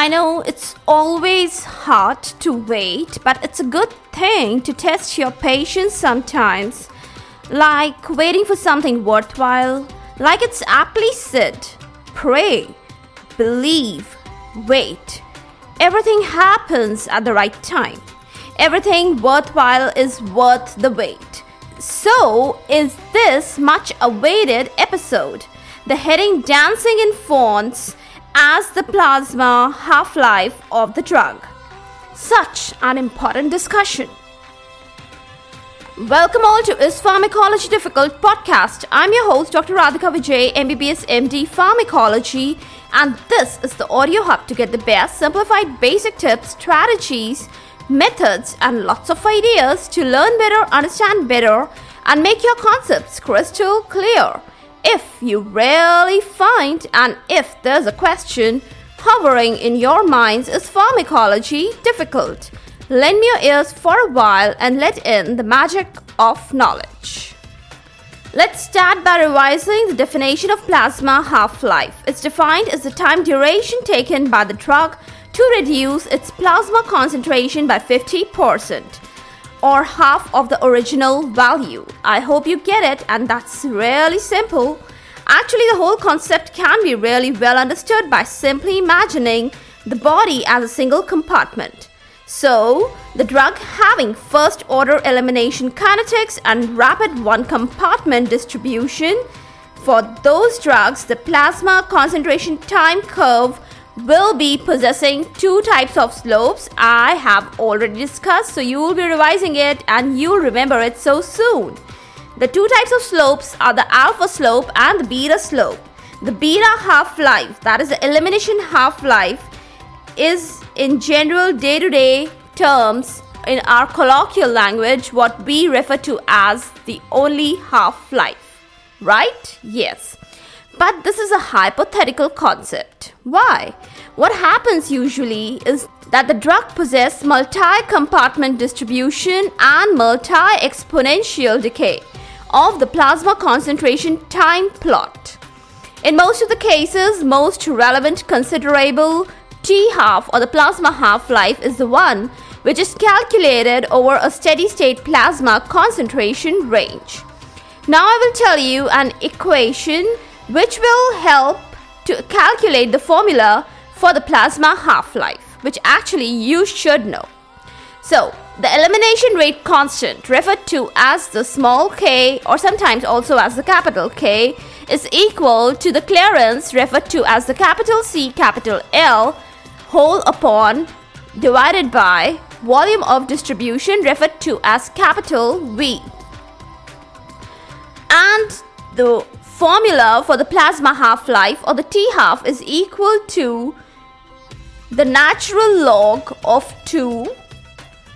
I know it's always hard to wait, but it's a good thing to test your patience sometimes. Like waiting for something worthwhile. Like it's aptly said, pray, believe, wait. Everything happens at the right time. Everything worthwhile is worth the wait. So is this much awaited episode. The heading dancing in fonts as the plasma half-life of the drug. Such an important discussion. Welcome all to Is Pharmacology Difficult Podcast. I'm your host Dr. Radhika Vijay, MBBS MD Pharmacology, and this is the audio hub to get the best simplified basic tips, strategies, methods and lots of ideas to learn better, understand better and make your concepts crystal clear. If you really find and if there's a question hovering in your minds, is pharmacology difficult? Lend me your ears for a while and let in the magic of knowledge. Let's start by revising the definition of plasma half-life. It's defined as the time duration taken by the drug to reduce its plasma concentration by 50% or half of the original value. I hope you get it, and that's really simple. Actually, the whole concept can be really well understood by simply imagining the body as a single compartment. So, the drug having first order elimination kinetics and rapid one compartment distribution, for those drugs, the plasma concentration time curve will be possessing two types of slopes. I have already discussed, so you will be revising it and you'll remember it so soon. The two types of slopes are the alpha slope and the beta slope. The beta half-life, that is the elimination half-life, is in general day-to-day terms in our colloquial language what we refer to as the only half-life, right? Yes. But this is a hypothetical concept. Why? What happens usually is that the drug possesses multi-compartment distribution and multi-exponential decay of the plasma concentration time plot. In most of the cases, most relevant considerable T-half or the plasma half-life is the one which is calculated over a steady-state plasma concentration range. Now I will tell you an equation which will help to calculate the formula for the plasma half-life, which actually you should know. So, the elimination rate constant, referred to as the small k or sometimes also as the capital K, is equal to the clearance, referred to as the capital C capital L, whole upon divided by volume of distribution, referred to as capital V. And the formula for the plasma half-life or the T-half is equal to the natural log of 2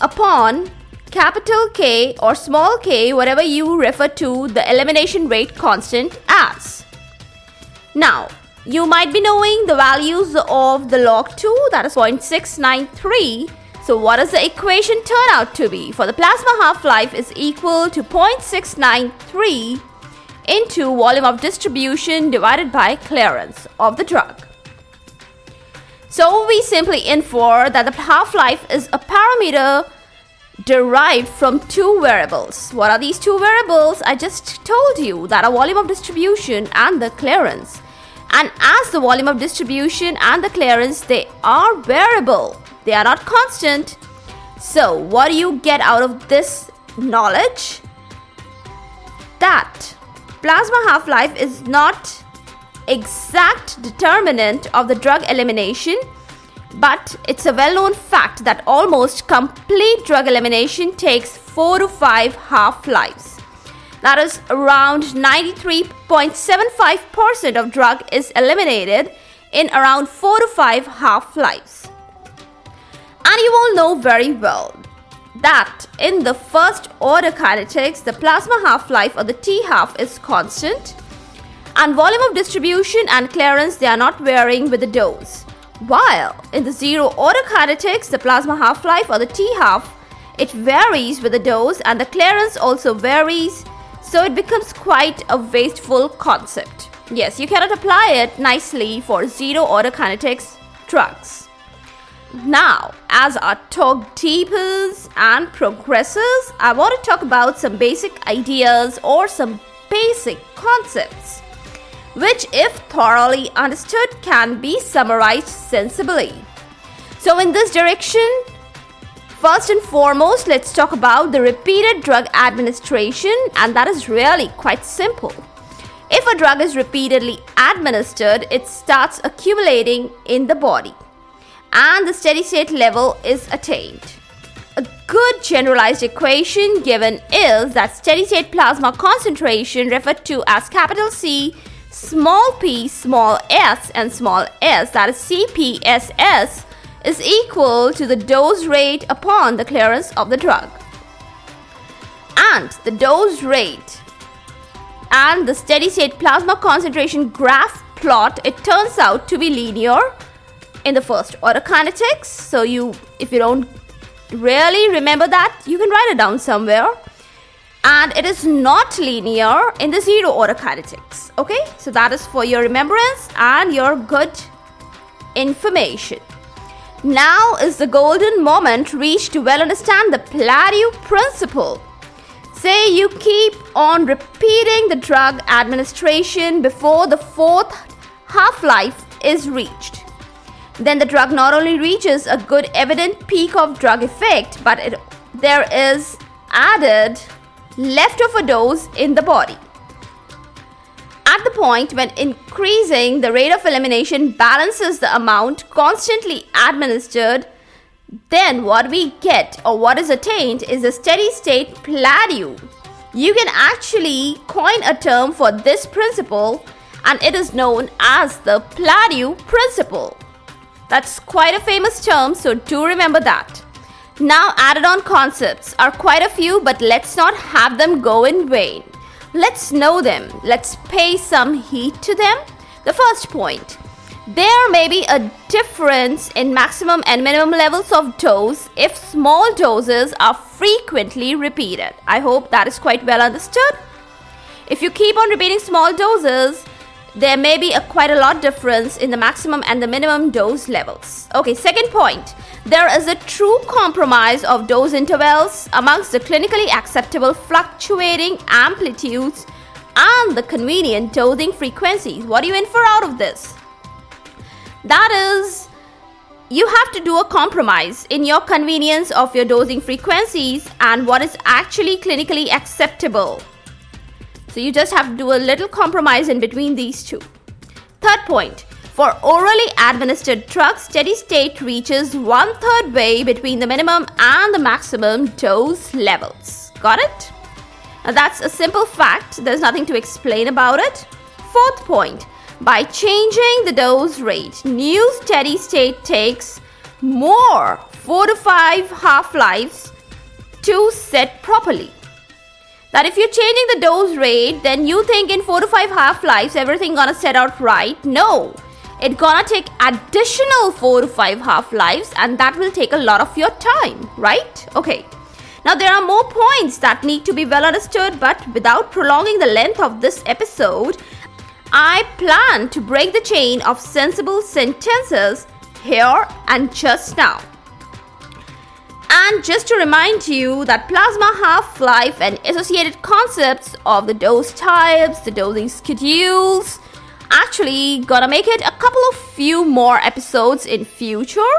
upon capital K or small k, whatever you refer to the elimination rate constant as. Now, you might be knowing the values of the log 2, that is 0.693. So what does the equation turn out to be? For the plasma half-life is equal to 0.693 into volume of distribution divided by clearance of the drug. So we simply infer that the half-life is a parameter derived from two variables. What are these two variables? I just told you that are volume of distribution and the clearance. And as the volume of distribution and the clearance, they are variable. They are not constant. So what do you get out of this knowledge? That plasma half-life is not exact determinant of the drug elimination, but it's a well-known fact that almost complete drug elimination takes 4 to 5 half-lives. That is around 93.75% of drug is eliminated in around 4 to 5 half-lives. And you all know very well that in the first order kinetics, the plasma half-life or the T-half is constant, and volume of distribution and clearance, they are not varying with the dose. While in the zero order kinetics, the plasma half-life or the T-half, it varies with the dose and the clearance also varies, so it becomes quite a wasteful concept. Yes, you cannot apply it nicely for zero order kinetics drugs. Now, as our talk deepens and progresses, I want to talk about some basic ideas or some basic concepts, which if thoroughly understood can be summarized sensibly. So in this direction, first and foremost, let's talk about the repeated drug administration, and that is really quite simple. If a drug is repeatedly administered, it starts accumulating in the body and the steady state level is attained. A good generalized equation given is that steady state plasma concentration, referred to as capital C, small p, small s and small s, that is CPSS, is equal to the dose rate upon the clearance of the drug. And the dose rate and the steady state plasma concentration graph plot, it turns out to be linear in the first order kinetics. So if you don't really remember that, you can write it down somewhere. And it is not linear in the zero order kinetics. Okay, so that is for your remembrance and your good information. Now is the golden moment reached to well understand the plateau principle. Say you keep on repeating the drug administration before the fourth half-life is reached. Then the drug not only reaches a good evident peak of drug effect, but there is added leftover dose in the body. At the point when increasing the rate of elimination balances the amount constantly administered, then what we get or what is attained is a steady state plateau. You can actually coin a term for this principle, and it is known as the plateau principle. That's quite a famous term, so do remember that. Now, added on concepts are quite a few, but let's not have them go in vain. Let's know them. Let's pay some heed to them. The first point. There may be a difference in maximum and minimum levels of dose if small doses are frequently repeated. I hope that is quite well understood. If you keep on repeating small doses, there may be quite a lot difference in the maximum and the minimum dose levels. Okay, second point. There is a true compromise of dose intervals amongst the clinically acceptable fluctuating amplitudes and the convenient dosing frequencies. What do you infer out of this? That is, you have to do a compromise in your convenience of your dosing frequencies and what is actually clinically acceptable. So you just have to do a little compromise in between these two. Third point, for orally administered drugs, steady state reaches one-third way between the minimum and the maximum dose levels. Got it? Now that's a simple fact. There's nothing to explain about it. Fourth point, by changing the dose rate, new steady state takes more 4 to 5 half-lives to set properly. That if you're changing the dose rate, then you think in 4 to 5 half-lives, everything gonna set out right. No, it's gonna take additional 4 to 5 half-lives, and that will take a lot of your time, right? Okay. Now there are more points that need to be well understood, but without prolonging the length of this episode, I plan to break the chain of sensible sentences here and just now. And just to remind you that plasma half-life and associated concepts of the dose types, the dosing schedules, actually gonna make it a couple of few more episodes in future.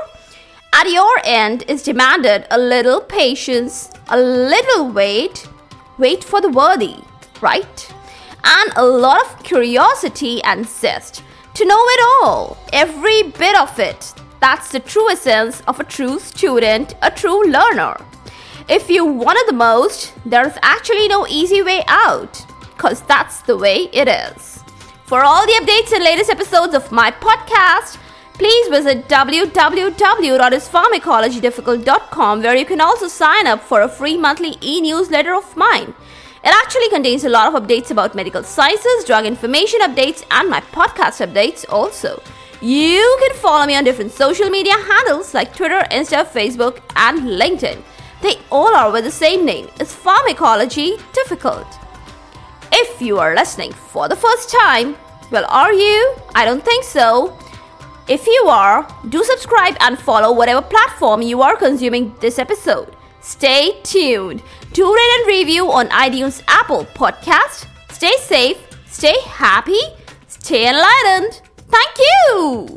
At your end is demanded a little patience, a little wait for the worthy, right? And a lot of curiosity and zest to know it all, every bit of it. That's the true essence of a true student, a true learner. If you want it the most, there's actually no easy way out, because that's the way it is. For all the updates and latest episodes of my podcast, please visit www.ispharmacologydifficult.com, where you can also sign up for a free monthly e-newsletter of mine. It actually contains a lot of updates about medical sciences, drug information updates, and my podcast updates also. You can follow me on different social media handles like Twitter, Insta, Facebook, and LinkedIn. They all are with the same name. Is Pharmacology Difficult? If you are listening for the first time, well, are you? I don't think so. If you are, do subscribe and follow whatever platform you are consuming this episode. Stay tuned to rate and review on iTunes Apple Podcast. Stay safe, stay happy, stay enlightened. Thank you.